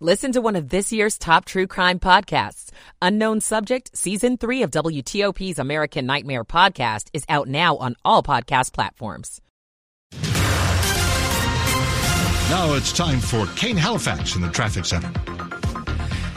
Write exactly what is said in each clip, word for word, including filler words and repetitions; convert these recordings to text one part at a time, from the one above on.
Listen to one of this year's top true crime podcasts. Unknown Subject, Season three of W T O P's American Nightmare podcast is out now on all podcast platforms. Now it's time for Kane Halifax in the Traffic Center.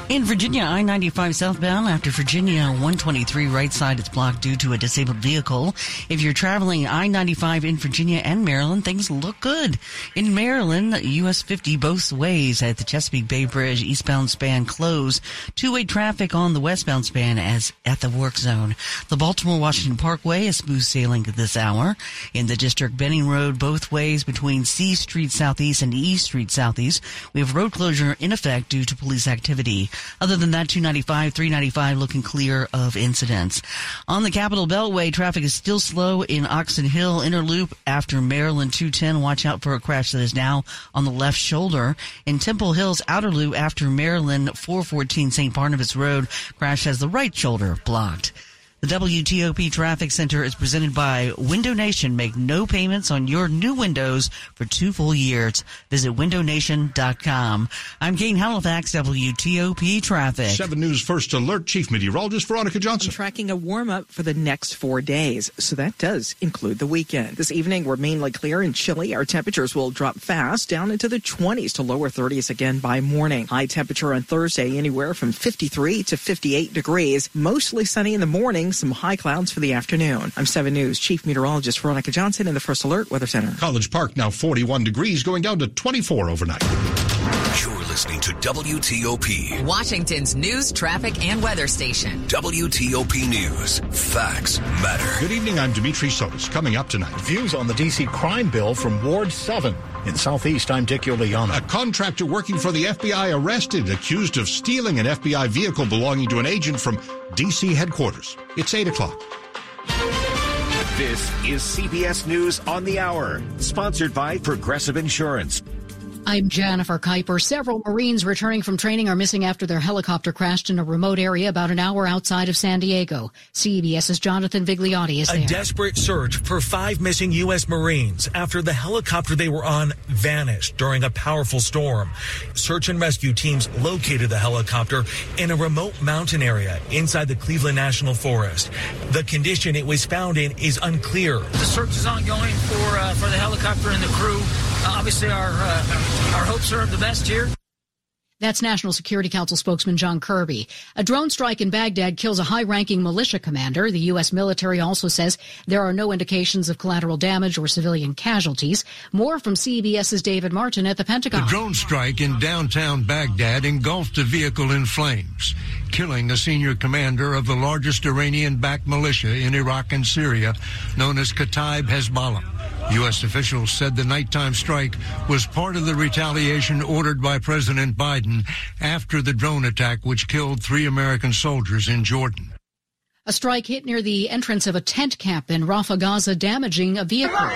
In Virginia, I ninety-five southbound after Virginia one twenty-three right side is blocked due to a disabled vehicle. If you're traveling I ninety-five in Virginia and Maryland, things look good. In Maryland, U S fifty both ways at the Chesapeake Bay Bridge eastbound span closed. Two-way traffic on the westbound span as at the work zone. The Baltimore-Washington Parkway is smooth sailing at this hour. In the district, Benning Road both ways between C Street Southeast and E Street Southeast. We have road closure in effect due to police activity. Other than that, two ninety-five, three ninety-five looking clear of incidents. On the Capitol Beltway, traffic is still slow in Oxon Hill Interloop after Maryland two ten. Watch out for a crash that is now on the left shoulder. In Temple Hills Outer Loop after Maryland four fourteen Saint Barnabas Road, crash has the right shoulder blocked. The W T O P Traffic Center is presented by Window Nation. Make no payments on your new windows for two full years. Visit window nation dot com. I'm Kane Halifax, W T O P Traffic. seven News First Alert Chief Meteorologist Veronica Johnson. I'm tracking a warm-up for the next four days, so that does include the weekend. This evening, we're mainly clear and chilly. Our temperatures will drop fast down into the twenties to lower thirties again by morning. High temperature on Thursday, anywhere from fifty-three to fifty-eight degrees. Mostly sunny in the morning. Some high clouds for the afternoon. I'm seven News Chief Meteorologist Veronica Johnson in the First Alert Weather Center. College Park now forty-one degrees, going down to twenty-four overnight. You're listening to W T O P, Washington's news, traffic, and weather station. W T O P News. Facts matter. Good evening, I'm Dimitri Sotis. Coming up tonight, views on the D C crime bill from Ward seven. In Southeast, I'm Dick Uliano. A contractor working for the F B I arrested, accused of stealing an F B I vehicle belonging to an agent from D C headquarters. It's eight o'clock. This is C B S News on the Hour, sponsored by Progressive Insurance. I'm Jennifer Kuiper. Several Marines returning from training are missing after their helicopter crashed in a remote area about an hour outside of San Diego. CBS's Jonathan Vigliotti is there. A desperate search for five missing U S Marines after the helicopter they were on vanished during a powerful storm. Search and rescue teams located the helicopter in a remote mountain area inside the Cleveland National Forest. The condition it was found in is unclear. The search is ongoing for, uh, for the helicopter and the crew. Uh, obviously, our... Uh, Our hopes are of the best here. That's National Security Council spokesman John Kirby. A drone strike in Baghdad kills a high-ranking militia commander. The U S military also says there are no indications of collateral damage or civilian casualties. More from CBS's David Martin at the Pentagon. The drone strike in downtown Baghdad engulfed a vehicle in flames, killing a senior commander of the largest Iranian-backed militia in Iraq and Syria, known as Kataib Hezbollah. U S officials said the nighttime strike was part of the retaliation ordered by President Biden after the drone attack, which killed three American soldiers in Jordan. A strike hit near the entrance of a tent camp in Rafah, Gaza, damaging a vehicle.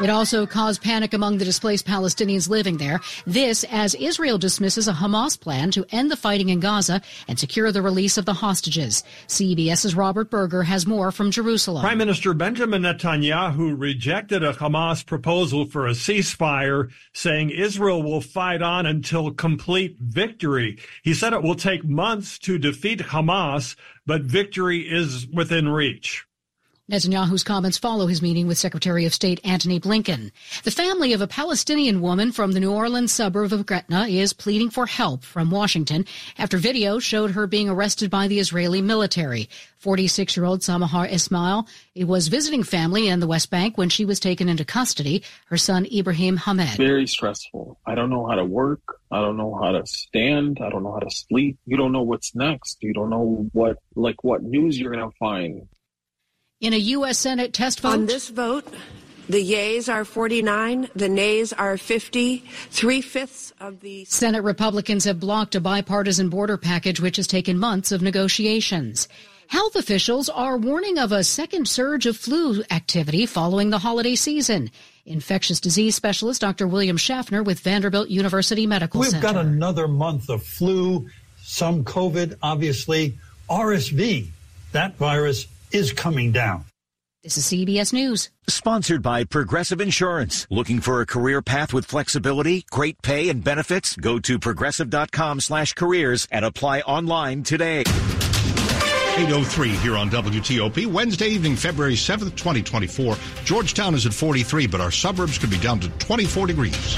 It also caused panic among the displaced Palestinians living there. This as Israel dismisses a Hamas plan to end the fighting in Gaza and secure the release of the hostages. CBS's Robert Berger has more from Jerusalem. Prime Minister Benjamin Netanyahu rejected a Hamas proposal for a ceasefire, saying Israel will fight on until complete victory. He said it will take months to defeat Hamas, but victory is within reach. Netanyahu's comments follow his meeting with Secretary of State Antony Blinken. The family of a Palestinian woman from the New Orleans suburb of Gretna is pleading for help from Washington after video showed her being arrested by the Israeli military. forty-six-year-old Samahar Ismail was visiting family in the West Bank when she was taken into custody. Her son, Ibrahim Hamed. Very stressful. I don't know how to work. I don't know how to stand. I don't know how to sleep. You don't know what's next. You don't know what, like, what news you're going to find. In a U S Senate test vote. On this vote, The yeas are forty-nine, the nays are fifty. Three-fifths of the Senate Republicans have blocked a bipartisan border package, which has taken months of negotiations. Health officials are warning of a second surge of flu activity following the holiday season. Infectious disease specialist Doctor William Schaffner with Vanderbilt University Medical We've Center. We've got another month of flu, some COVID, obviously. R S V, that virus is coming down. This is C B S News. Sponsored by Progressive Insurance. Looking for a career path with flexibility, great pay, and benefits? Go to progressive.com slash careers and apply online today. eight oh three here on W T O P. Wednesday evening, February seventh, twenty twenty-four. Georgetown is at forty-three, but our suburbs could be down to twenty-four degrees.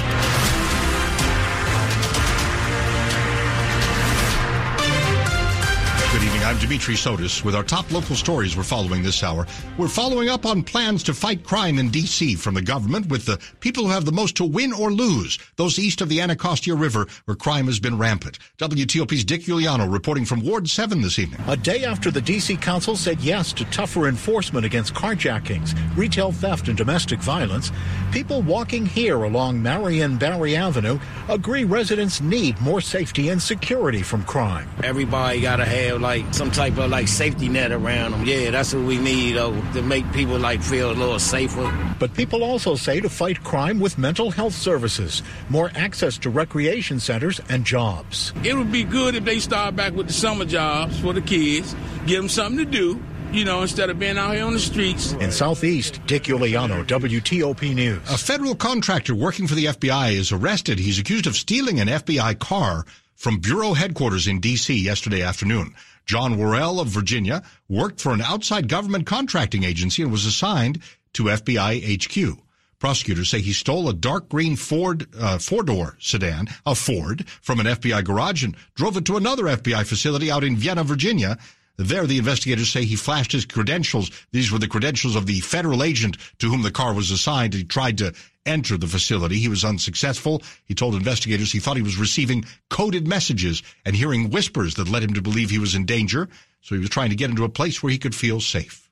I'm Dimitri Sotis with our top local stories we're following this hour. We're following up on plans to fight crime in D C from the government with the people who have the most to win or lose, those east of the Anacostia River where crime has been rampant. W T O P's Dick Uliano reporting from Ward seven this evening. A day after the D C Council said yes to tougher enforcement against carjackings, retail theft, and domestic violence, people walking here along Marion Barry Avenue agree residents need more safety and security from crime. Everybody got to have, like, some type of like safety net around them. Yeah, that's what we need, though, to make people like feel a little safer. But people also say to fight crime with mental health services, more access to recreation centers and jobs. It would be good if they start back with the summer jobs for the kids, give them something to do, you know, instead of being out here on the streets. In Southeast, Dick Uliano, W T O P News. A federal contractor working for the F B I is arrested. He's accused of stealing an F B I car from bureau headquarters in D C yesterday afternoon. John Worrell of Virginia worked for an outside government contracting agency and was assigned to F B I H Q. Prosecutors say he stole a dark green Ford uh, four-door sedan, a Ford, from an F B I garage and drove it to another F B I facility out in Vienna, Virginia. There, the investigators say he flashed his credentials. These were the credentials of the federal agent to whom the car was assigned. He tried to enter the facility. He was unsuccessful. He told investigators he thought he was receiving coded messages and hearing whispers that led him to believe he was in danger, so he was trying to get into a place where he could feel safe.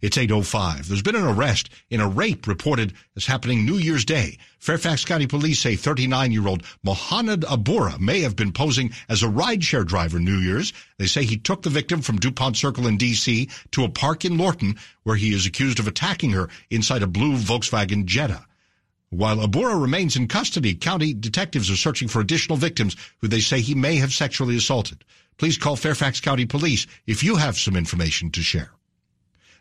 It's eight oh five. There's been an arrest in a rape reported as happening New Year's Day. Fairfax County police say thirty-nine-year-old Mohanad Abura may have been posing as a rideshare driver New Year's. They say he took the victim from DuPont Circle in D C to a park in Lorton, where he is accused of attacking her inside a blue Volkswagen Jetta. While Abura remains in custody, county detectives are searching for additional victims who they say he may have sexually assaulted. Please call Fairfax County Police if you have some information to share.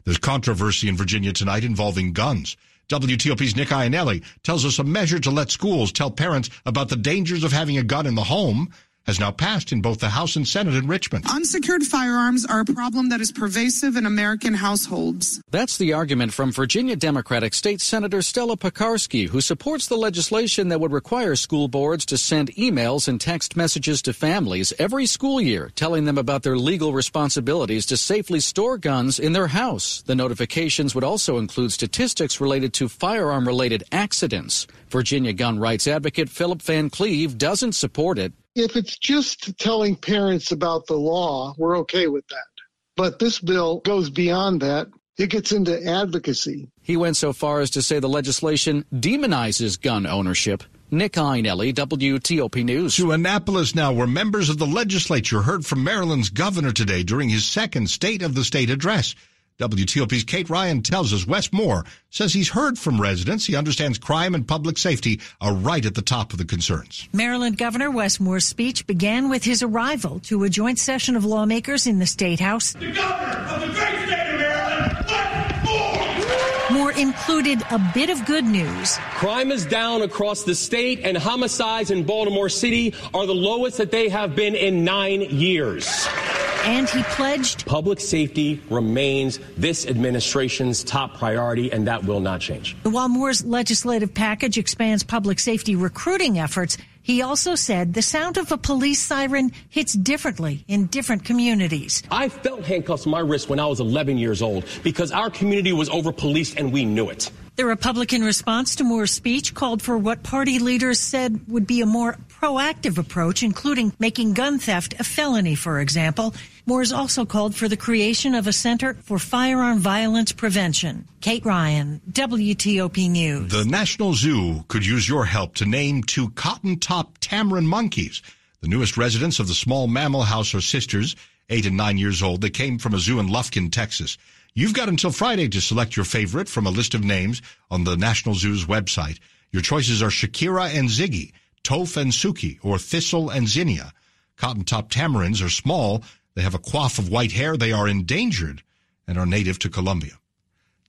There's controversy in Virginia tonight involving guns. W T O P's Nick Iannelli tells us a measure to let schools tell parents about the dangers of having a gun in the home has now passed in both the House and Senate in Richmond. Unsecured firearms are a problem that is pervasive in American households. That's the argument from Virginia Democratic State Senator Stella Pekarsky, who supports the legislation that would require school boards to send emails and text messages to families every school year telling them about their legal responsibilities to safely store guns in their house. The notifications would also include statistics related to firearm-related accidents. Virginia gun rights advocate Philip Van Cleve doesn't support it. If it's just telling parents about the law, we're okay with that. But this bill goes beyond that. It gets into advocacy. He went so far as to say the legislation demonizes gun ownership. Nick Iannelli, W T O P News. To Annapolis now, where members of the legislature heard from Maryland's governor today during his second State of the State address. W T O P's Kate Ryan tells us Wes Moore says he's heard from residents. He understands crime and public safety are right at the top of the concerns. Maryland Governor Wes Moore's speech began with his arrival to a joint session of lawmakers in the State House. The governor of the great state of Maryland, Wes Moore! Moore included a bit of good news. Crime is down across the state, and homicides in Baltimore City are the lowest that they have been in nine years. And he pledged public safety remains this administration's top priority, and that will not change. While Moore's legislative package expands public safety recruiting efforts, he also said the sound of a police siren hits differently in different communities. I felt handcuffs on my wrist when I was eleven years old because our community was over-policed and we knew it. The Republican response to Moore's speech called for what party leaders said would be a more proactive approach, including making gun theft a felony, for example. Moore's also called for the creation of a Center for Firearm Violence Prevention. Kate Ryan, W T O P News. The National Zoo could use your help to name two cotton-topped tamarin monkeys. The newest residents of the small mammal house are sisters, eight and nine years old. They came from a zoo in Lufkin, Texas. You've got until Friday to select your favorite from a list of names on the National Zoo's website. Your choices are Shakira and Ziggy, Toph and Suki, or Thistle and Zinnia. Cotton-top tamarins are small. They have a coif of white hair. They are endangered and are native to Colombia.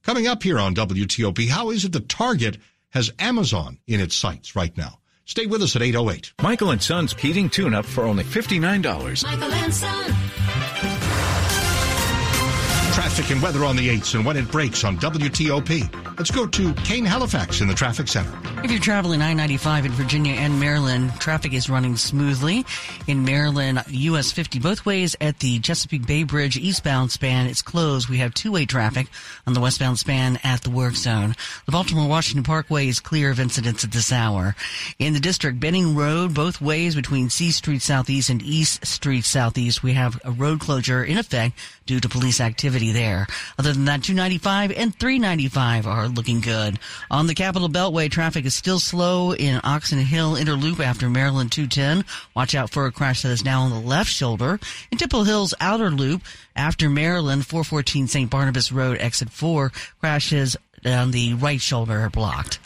Coming up here on W T O P, how is it that Target has Amazon in its sights right now? Stay with us at eight oh eight. Michael and Son's heating tune-up for only fifty-nine dollars. Michael and Son. Traffic and weather on the eights and when it breaks on W T O P. Let's go to Kane Halifax in the traffic center. If you're traveling I ninety-five in Virginia and Maryland, traffic is running smoothly. In Maryland, U S fifty both ways at the Chesapeake Bay Bridge eastbound span. It's closed. We have two-way traffic on the westbound span at the work zone. The Baltimore-Washington Parkway is clear of incidents at this hour. In the district, Benning Road both ways between C Street Southeast and East Street Southeast. We have a road closure in effect due to police activity there. Other than that, two ninety-five and three ninety-five are looking good. On the Capitol Beltway, traffic is still slow in Oxon Hill Interloop after Maryland two ten. Watch out for a crash that is now on the left shoulder. In Temple Hill's Outer Loop after Maryland four fourteen Saint Barnabas Road exit four. Crashes on the right shoulder are blocked.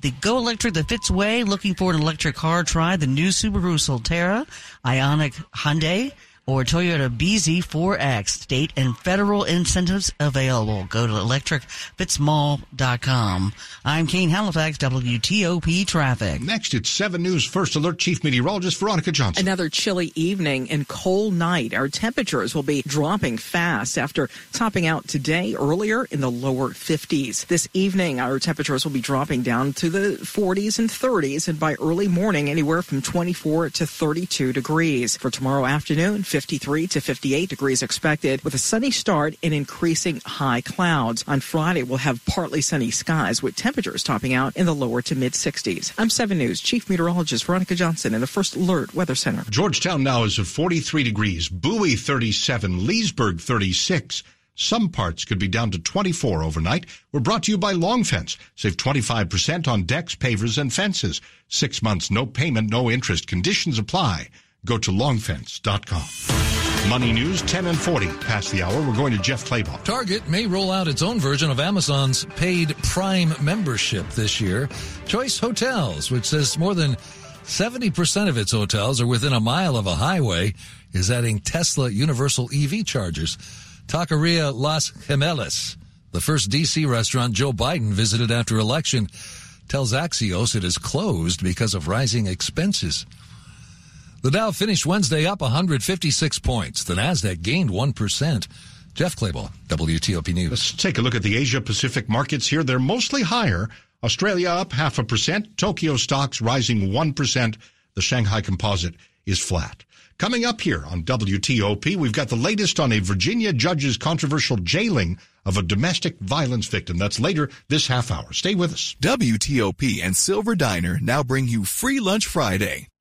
The Go Electric, the Fitzway, looking for an electric car, try the new Subaru Solterra, Ioniq Hyundai, or Toyota B Z four X. State and federal incentives available. Go to electric fitz mall dot com. I'm Kane Halifax, W T O P Traffic. Next, it's seven News First Alert Chief Meteorologist Veronica Johnson. Another chilly evening and cold night. Our temperatures will be dropping fast after topping out today earlier in the lower fifties. This evening, our temperatures will be dropping down to the forties and thirties, and by early morning, anywhere from twenty-four to thirty-two degrees. For tomorrow afternoon, fifty-three to fifty-eight degrees expected with a sunny start and increasing high clouds. On Friday, we'll have partly sunny skies with temperatures topping out in the lower to mid-sixties. I'm seven News Chief Meteorologist Veronica Johnson in the First Alert Weather Center. Georgetown now is at forty-three degrees, Bowie thirty-seven, Leesburg thirty-six. Some parts could be down to twenty-four overnight. We're brought to you by Long Fence. Save twenty-five percent on decks, pavers, and fences. Six months, no payment, no interest. Conditions apply. Go to long fence dot com. Money News, ten and forty. Past the hour, we're going to Jeff Claybaugh. Target may roll out its own version of Amazon's paid Prime membership this year. Choice Hotels, which says more than seventy percent of its hotels are within a mile of a highway, is adding Tesla Universal E V chargers. Taqueria Las Gemelas, the first D C restaurant Joe Biden visited after election, tells Axios it is closed because of rising expenses. The Dow finished Wednesday up one hundred fifty-six points. The Nasdaq gained one percent. Jeff Claybaugh, W T O P News. Let's take a look at the Asia-Pacific markets here. They're mostly higher. Australia up half a percent. Tokyo stocks rising one percent. The Shanghai Composite is flat. Coming up here on W T O P, we've got the latest on a Virginia judge's controversial jailing of a domestic violence victim. That's later this half hour. Stay with us. W T O P and Silver Diner now bring you Free Lunch Friday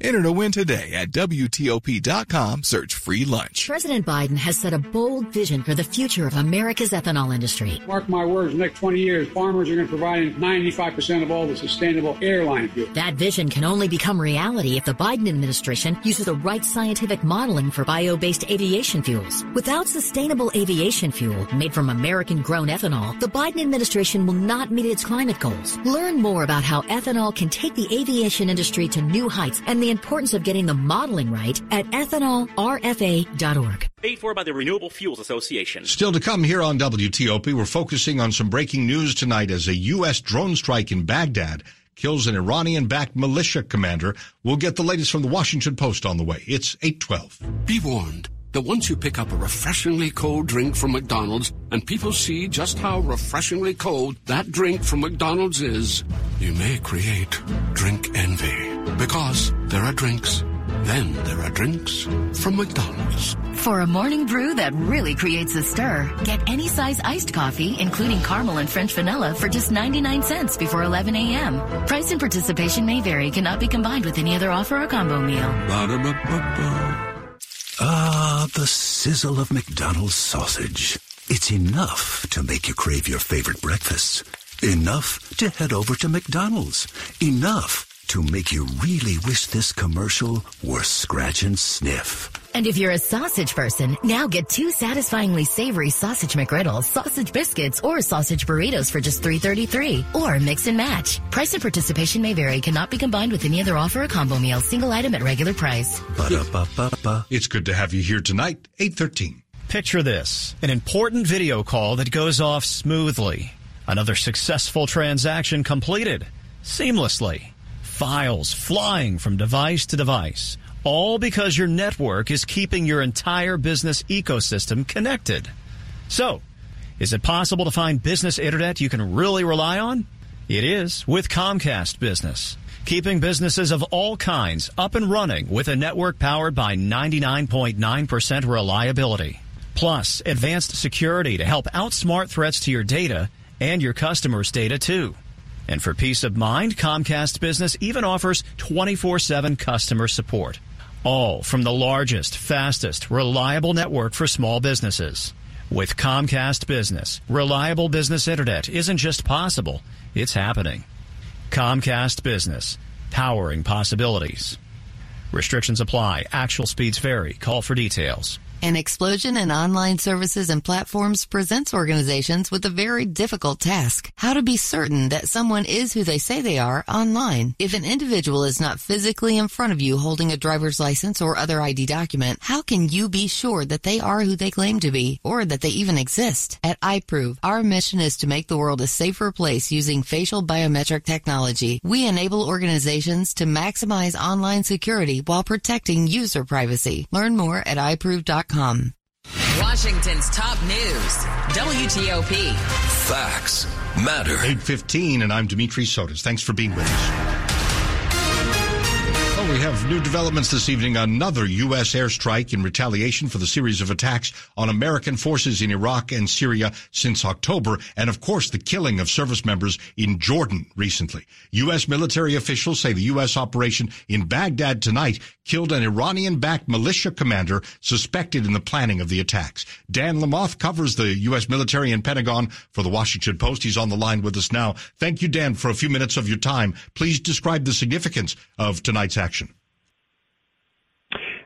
Enter to win today at W T O P dot com. Search free lunch. President Biden has set a bold vision for the future of America's ethanol industry. Mark my words, in the next twenty years, farmers are going to provide ninety-five percent of all the sustainable airline fuel. That vision can only become reality if the Biden administration uses the right scientific modeling for bio-based aviation fuels. Without sustainable aviation fuel made from American-grown ethanol, the Biden administration will not meet its climate goals. Learn more about how ethanol can take the aviation industry to new heights and the importance of getting the modeling right at ethanol R F A dot org. Paid for by the Renewable Fuels Association. Still to come here on W T O P, we're focusing on some breaking news tonight as a U S drone strike in Baghdad kills an Iranian-backed militia commander. We'll get the latest from the Washington Post on the way. It's eight twelve. Be warned that once you pick up a refreshingly cold drink from McDonald's and people see just how refreshingly cold that drink from McDonald's is, you may create drink envy. Because there are drinks, then there are drinks from McDonald's. For a morning brew that really creates a stir, get any size iced coffee, including caramel and French vanilla, for just ninety-nine cents before eleven a.m. Price and participation may vary. Cannot be combined with any other offer or combo meal. Ba-da-ba-ba-ba. Ah, the sizzle of McDonald's sausage. It's enough to make you crave your favorite breakfasts. Enough to head over to McDonald's. Enough to make you really wish this commercial were scratch and sniff. And if you're a sausage person, now get two satisfyingly savory sausage McGriddles, sausage biscuits, or sausage burritos for just three dollars and thirty-three cents. Or mix and match. Price and participation may vary. Cannot be combined with any other offer or combo meal. Single item at regular price. Ba-da-ba-ba-ba. It's good to have you here tonight. eight thirteen. Picture this. An important video call that goes off smoothly. Another successful transaction completed seamlessly. Files flying from device to device. All because your network is keeping your entire business ecosystem connected. So, is it possible to find business internet you can really rely on? It is with Comcast Business, keeping businesses of all kinds up and running with a network powered by ninety-nine point nine percent reliability. Plus, advanced security to help outsmart threats to your data and your customers' data, too. And for peace of mind, Comcast Business even offers twenty-four seven customer support. All from the largest, fastest, reliable network for small businesses. With Comcast Business, reliable business internet isn't just possible, it's happening. Comcast Business, powering possibilities. Restrictions apply. Actual speeds vary. Call for details. An explosion in online services and platforms presents organizations with a very difficult task. How to be certain that someone is who they say they are online. If an individual is not physically in front of you holding a driver's license or other I D document, how can you be sure that they are who they claim to be or that they even exist? At iProve, our mission is to make the world a safer place using facial biometric technology. We enable organizations to maximize online security while protecting user privacy. Learn more at iProve dot com. Washington's top news, W T O P. Facts matter. eight fifteen, and I'm Dimitri Sotis. Thanks for being with us. Well, we have new developments this evening. Another U S airstrike in retaliation for the series of attacks on American forces in Iraq and Syria since October, and, of course, the killing of service members in Jordan recently. U S military officials say the U S operation in Baghdad tonight killed an Iranian-backed militia commander suspected in the planning of the attacks. Dan Lamothe covers the U S military and Pentagon for the Washington Post. He's on the line with us now. Thank you, Dan, for a few minutes of your time. Please describe the significance of tonight's action.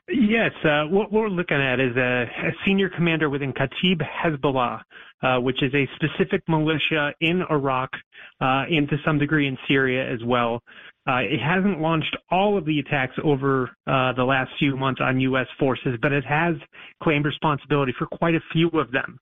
Yes, uh, what we're looking at is a, a senior commander within Kataib Hezbollah, uh, which is a specific militia in Iraq uh, and to some degree in Syria as well. Uh, it hasn't launched all of the attacks over uh, the last few months on U S forces, but it has claimed responsibility for quite a few of them.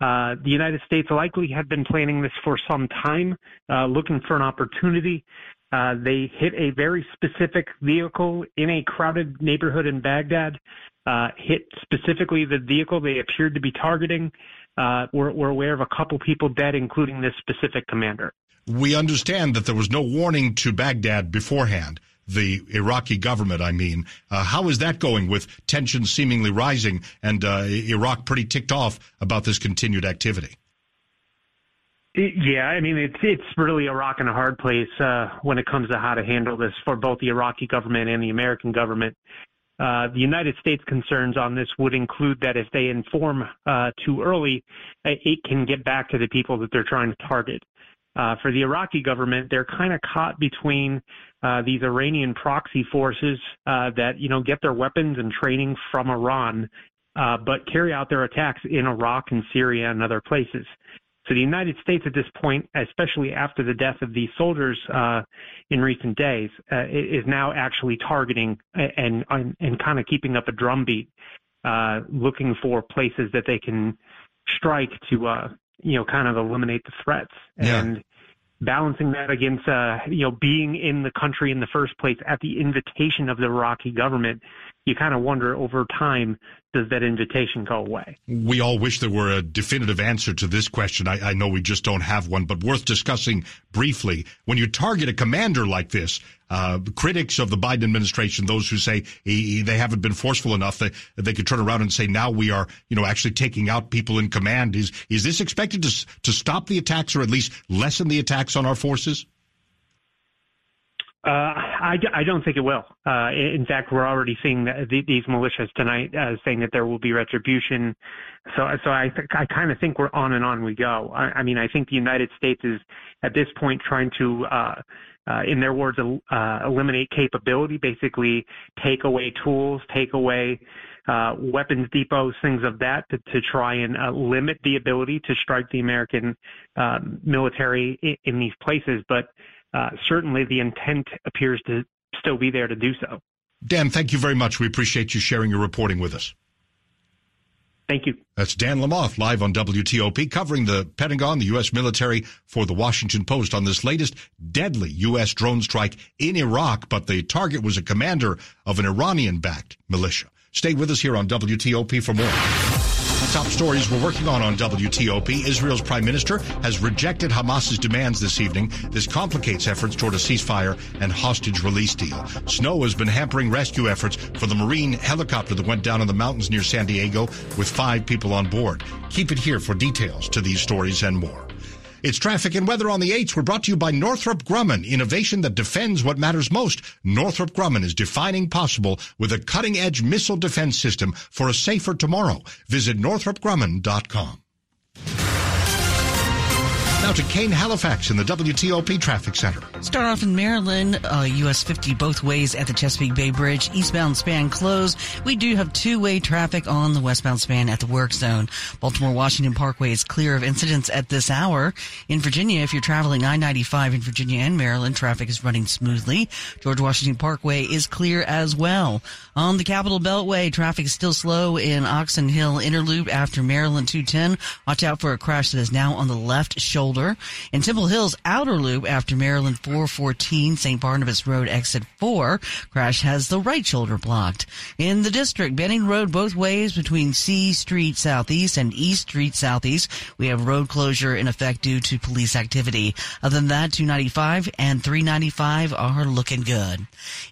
Uh, the United States likely had been planning this for some time, uh, looking for an opportunity. Uh, they hit a very specific vehicle in a crowded neighborhood in Baghdad, uh, hit specifically the vehicle they appeared to be targeting. Uh, we're, we're aware of a couple people dead, including this specific commander. We understand that there was no warning to Baghdad beforehand, the Iraqi government, I mean. Uh, how is that going with tensions seemingly rising and uh, Iraq pretty ticked off about this continued activity? Yeah, I mean, it's it's really Iraq in a hard place uh, when it comes to how to handle this for both the Iraqi government and the American government. Uh, the United States concerns on this would include that if they inform uh, too early, it can get back to the people that they're trying to target. Uh, for the Iraqi government, they're kind of caught between uh, these Iranian proxy forces uh, that, you know, get their weapons and training from Iran, uh, but carry out their attacks in Iraq and Syria and other places. So the United States at this point, especially after the death of these soldiers uh, in recent days, uh, is now actually targeting and and, and kind of keeping up a drumbeat, uh, looking for places that they can strike to, uh, you know, kind of eliminate the threats. Yeah. And balancing that against, uh, you know, being in the country in the first place at the invitation of the Iraqi government, you kind of wonder over time, does that invitation go away? We all wish there were a definitive answer to this question. I, I know we just don't have one, but worth discussing briefly. When you target a commander like this, uh, critics of the Biden administration, those who say he, they haven't been forceful enough, they, they could turn around and say, now we are, you know, actually taking out people in command. Is, is this expected to, to stop the attacks or at least lessen the attacks on our forces? Uh, I, I don't think it will. Uh, in fact, we're already seeing that the, these militias tonight uh, saying that there will be retribution. So, so I, th- I kind of think we're on and on we go. I, I mean, I think the United States is at this point trying to, uh, uh, in their words, uh, eliminate capability, basically take away tools, take away uh, weapons depots, things of that, to, to try and uh, limit the ability to strike the American uh, military in, in these places. But Uh, certainly the intent appears to still be there to do so. Dan, thank you very much. We appreciate you sharing your reporting with us. Thank you. That's Dan Lamothe, live on W T O P, covering the Pentagon, the U S military, for the Washington Post on this latest deadly U S drone strike in Iraq, but the target was a commander of an Iranian-backed militia. Stay with us here on W T O P for more. Top stories we're working on on W T O P. Israel's prime minister has rejected Hamas's demands this evening. This complicates efforts toward a ceasefire and hostage release deal. Snow has been hampering rescue efforts for the Marine helicopter that went down in the mountains near San Diego with five people on board. Keep it here for details to these stories and more. It's traffic and weather on the eights. We're brought to you by Northrop Grumman, innovation that defends what matters most. Northrop Grumman is defining possible with a cutting-edge missile defense system for a safer tomorrow. Visit northrop grumman dot com. Now to Kane Halifax in the W T O P Traffic Center. Start off in Maryland, uh, U S fifty both ways at the Chesapeake Bay Bridge. Eastbound span closed. We do have two-way traffic on the westbound span at the work zone. Baltimore-Washington Parkway is clear of incidents at this hour. In Virginia, if you're traveling I ninety-five in Virginia and Maryland, traffic is running smoothly. George Washington Parkway is clear as well. On the Capitol Beltway, traffic is still slow in Oxon Hill Interloop after Maryland two ten. Watch out for a crash that is now on the left shoulder. In Temple Hill's outer loop after Maryland four fourteen, Saint Barnabas Road exit four, crash has the right shoulder blocked. In the district, Benning Road both ways between C Street Southeast and E Street Southeast. We have road closure in effect due to police activity. Other than that, two ninety-five and three ninety-five are looking good.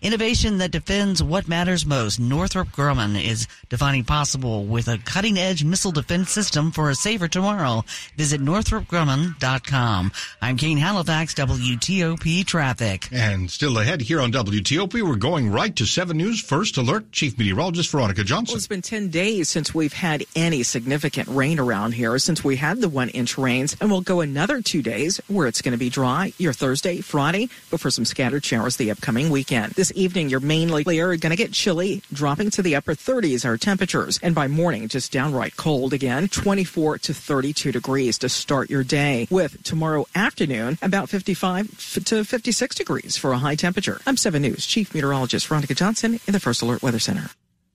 Innovation that defends what matters most. Northrop Grumman is defining possible with a cutting-edge missile defense system for a safer tomorrow. Visit northrop grumman dot com. I'm Kane Halifax, W T O P Traffic. And still ahead here on W T O P, we're going right to seven news. First Alert, Chief Meteorologist Veronica Johnson. Well, it's been ten days since we've had any significant rain around here, since we had the one-inch rains, and we'll go another two days where it's going to be dry, your Thursday, Friday, but for some scattered showers the upcoming weekend. This evening, you're mainly clear, going to get chilly, dropping to the upper thirties, our temperatures, and by morning, just downright cold again, twenty-four to thirty-two degrees to start your day. With tomorrow afternoon, about fifty-five to fifty-six degrees for a high temperature. I'm seven news Chief Meteorologist Veronica Johnson in the First Alert Weather Center.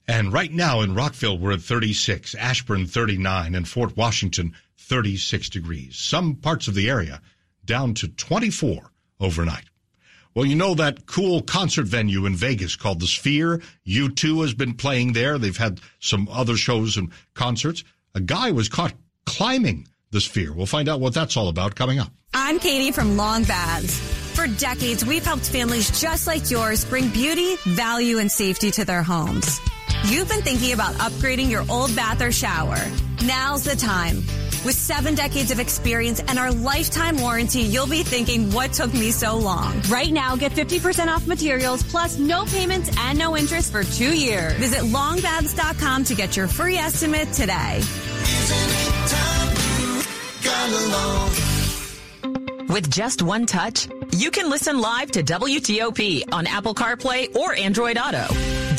And right now in Rockville, we're at thirty-six, Ashburn thirty-nine, and Fort Washington thirty-six degrees. Some parts of the area down to twenty-four overnight. Well, you know that cool concert venue in Vegas called the Sphere? U two has been playing there. They've had some other shows and concerts. A guy was caught climbing the Sphere. We'll find out what that's all about coming up. I'm Katie from Long Baths. For decades, we've helped families just like yours bring beauty, value, and safety to their homes. You've been thinking about upgrading your old bath or shower. Now's the time. With seven decades of experience and our lifetime warranty, you'll be thinking, what took me so long? Right now, get fifty percent off materials, plus no payments and no interest for two years. Visit long baths dot com to get your free estimate today. With just one touch, you can listen live to W T O P on Apple CarPlay or Android Auto.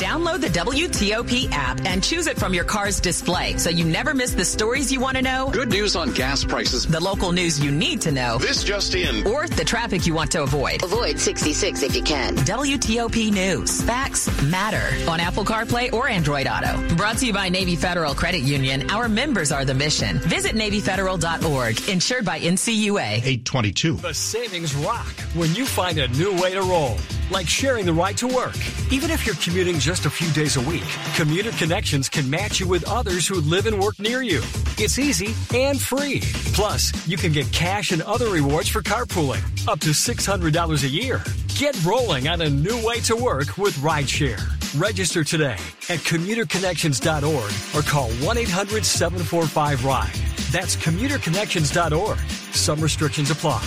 Download the W T O P app and choose it from your car's display so you never miss the stories you want to know. Good news on gas prices. The local news you need to know. This just in. Or the traffic you want to avoid. Avoid sixty-six if you can. W T O P News. Facts matter. On Apple CarPlay or Android Auto. Brought to you by Navy Federal Credit Union. Our members are the mission. Visit Navy Federal dot org. Insured by N C U A. eight twenty-two. The savings rock when you find a new way to roll. Like sharing the ride to work. Even if you're commuting just a few days a week, Commuter Connections can match you with others who live and work near you. It's easy and free. Plus, you can get cash and other rewards for carpooling, up to six hundred dollars a year. Get rolling on a new way to work with Rideshare. Register today at commuter connections dot org or call one eight hundred seven four five RIDE. That's commuter connections dot org. Some restrictions apply.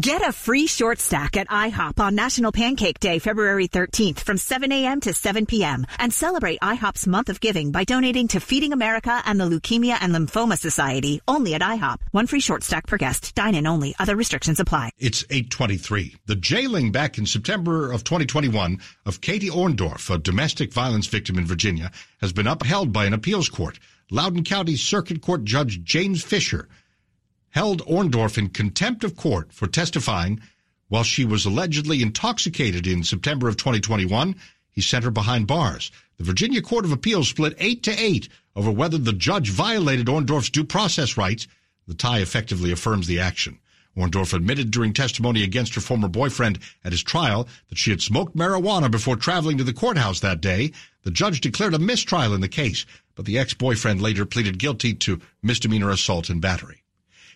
Get a free short stack at IHOP on National Pancake Day, February thirteenth from seven a.m. to seven p.m. and celebrate IHOP's month of giving by donating to Feeding America and the Leukemia and Lymphoma Society, only at IHOP. One free short stack per guest. Dine-in only. Other restrictions apply. It's eight twenty-three. The jailing back in September of twenty twenty-one of Katie Orndorff, a domestic violence victim in Virginia, has been upheld by an appeals court. Loudoun County Circuit Court Judge James Fisher held Orndorff in contempt of court for testifying while she was allegedly intoxicated in September of twenty twenty-one. He sent her behind bars. The Virginia Court of Appeals split eight to eight over whether the judge violated Orndorff's due process rights. The tie effectively affirms the action. Orndorff admitted during testimony against her former boyfriend at his trial that she had smoked marijuana before traveling to the courthouse that day. The judge declared a mistrial in the case, but the ex-boyfriend later pleaded guilty to misdemeanor assault and battery.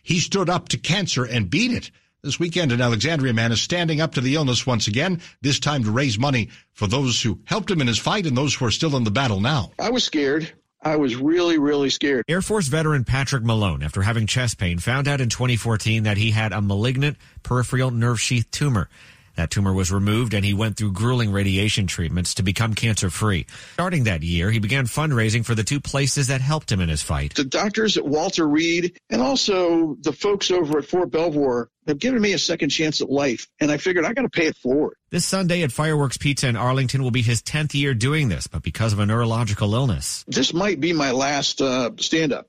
He stood up to cancer and beat it. This weekend, an Alexandria man is standing up to the illness once again, this time to raise money for those who helped him in his fight and those who are still in the battle now. I was scared. I was really, really scared. Air Force veteran Patrick Malone, after having chest pain, found out in twenty fourteen that he had a malignant peripheral nerve sheath tumor. That tumor was removed, and he went through grueling radiation treatments to become cancer-free. Starting that year, he began fundraising for the two places that helped him in his fight. The doctors at Walter Reed and also the folks over at Fort Belvoir have given me a second chance at life, and I figured I got to pay it forward. This Sunday at Fireworks Pizza in Arlington will be his tenth year doing this, but because of a neurological illness. This might be my last uh, stand-up.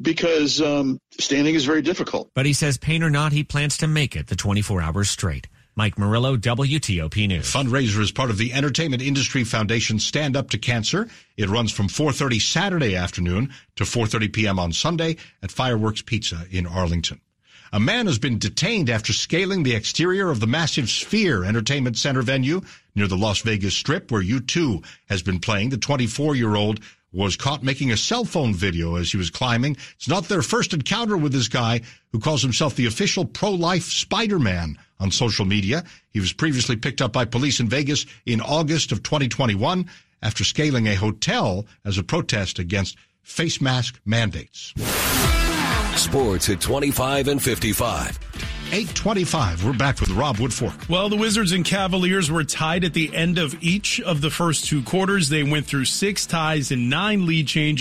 Because um, standing is very difficult. But he says, pain or not, he plans to make it the twenty-four hours straight. Mike Murillo, W T O P News. Fundraiser is part of the Entertainment Industry Foundation Stand Up to Cancer. It runs from four thirty Saturday afternoon to four thirty p.m. on Sunday at Fireworks Pizza in Arlington. A man has been detained after scaling the exterior of the massive Sphere Entertainment Center venue near the Las Vegas Strip where U two has been playing. The twenty-four-year-old was caught making a cell phone video as he was climbing. It's not their first encounter with this guy who calls himself the official pro-life Spider-Man on social media. He was previously picked up by police in Vegas in August of twenty twenty-one after scaling a hotel as a protest against face mask mandates. Sports at twenty-five and fifty-five. eight twenty-five. We're back with Rob Woodfork. Well, the Wizards and Cavaliers were tied at the end of each of the first two quarters. They went through six ties and nine lead changes.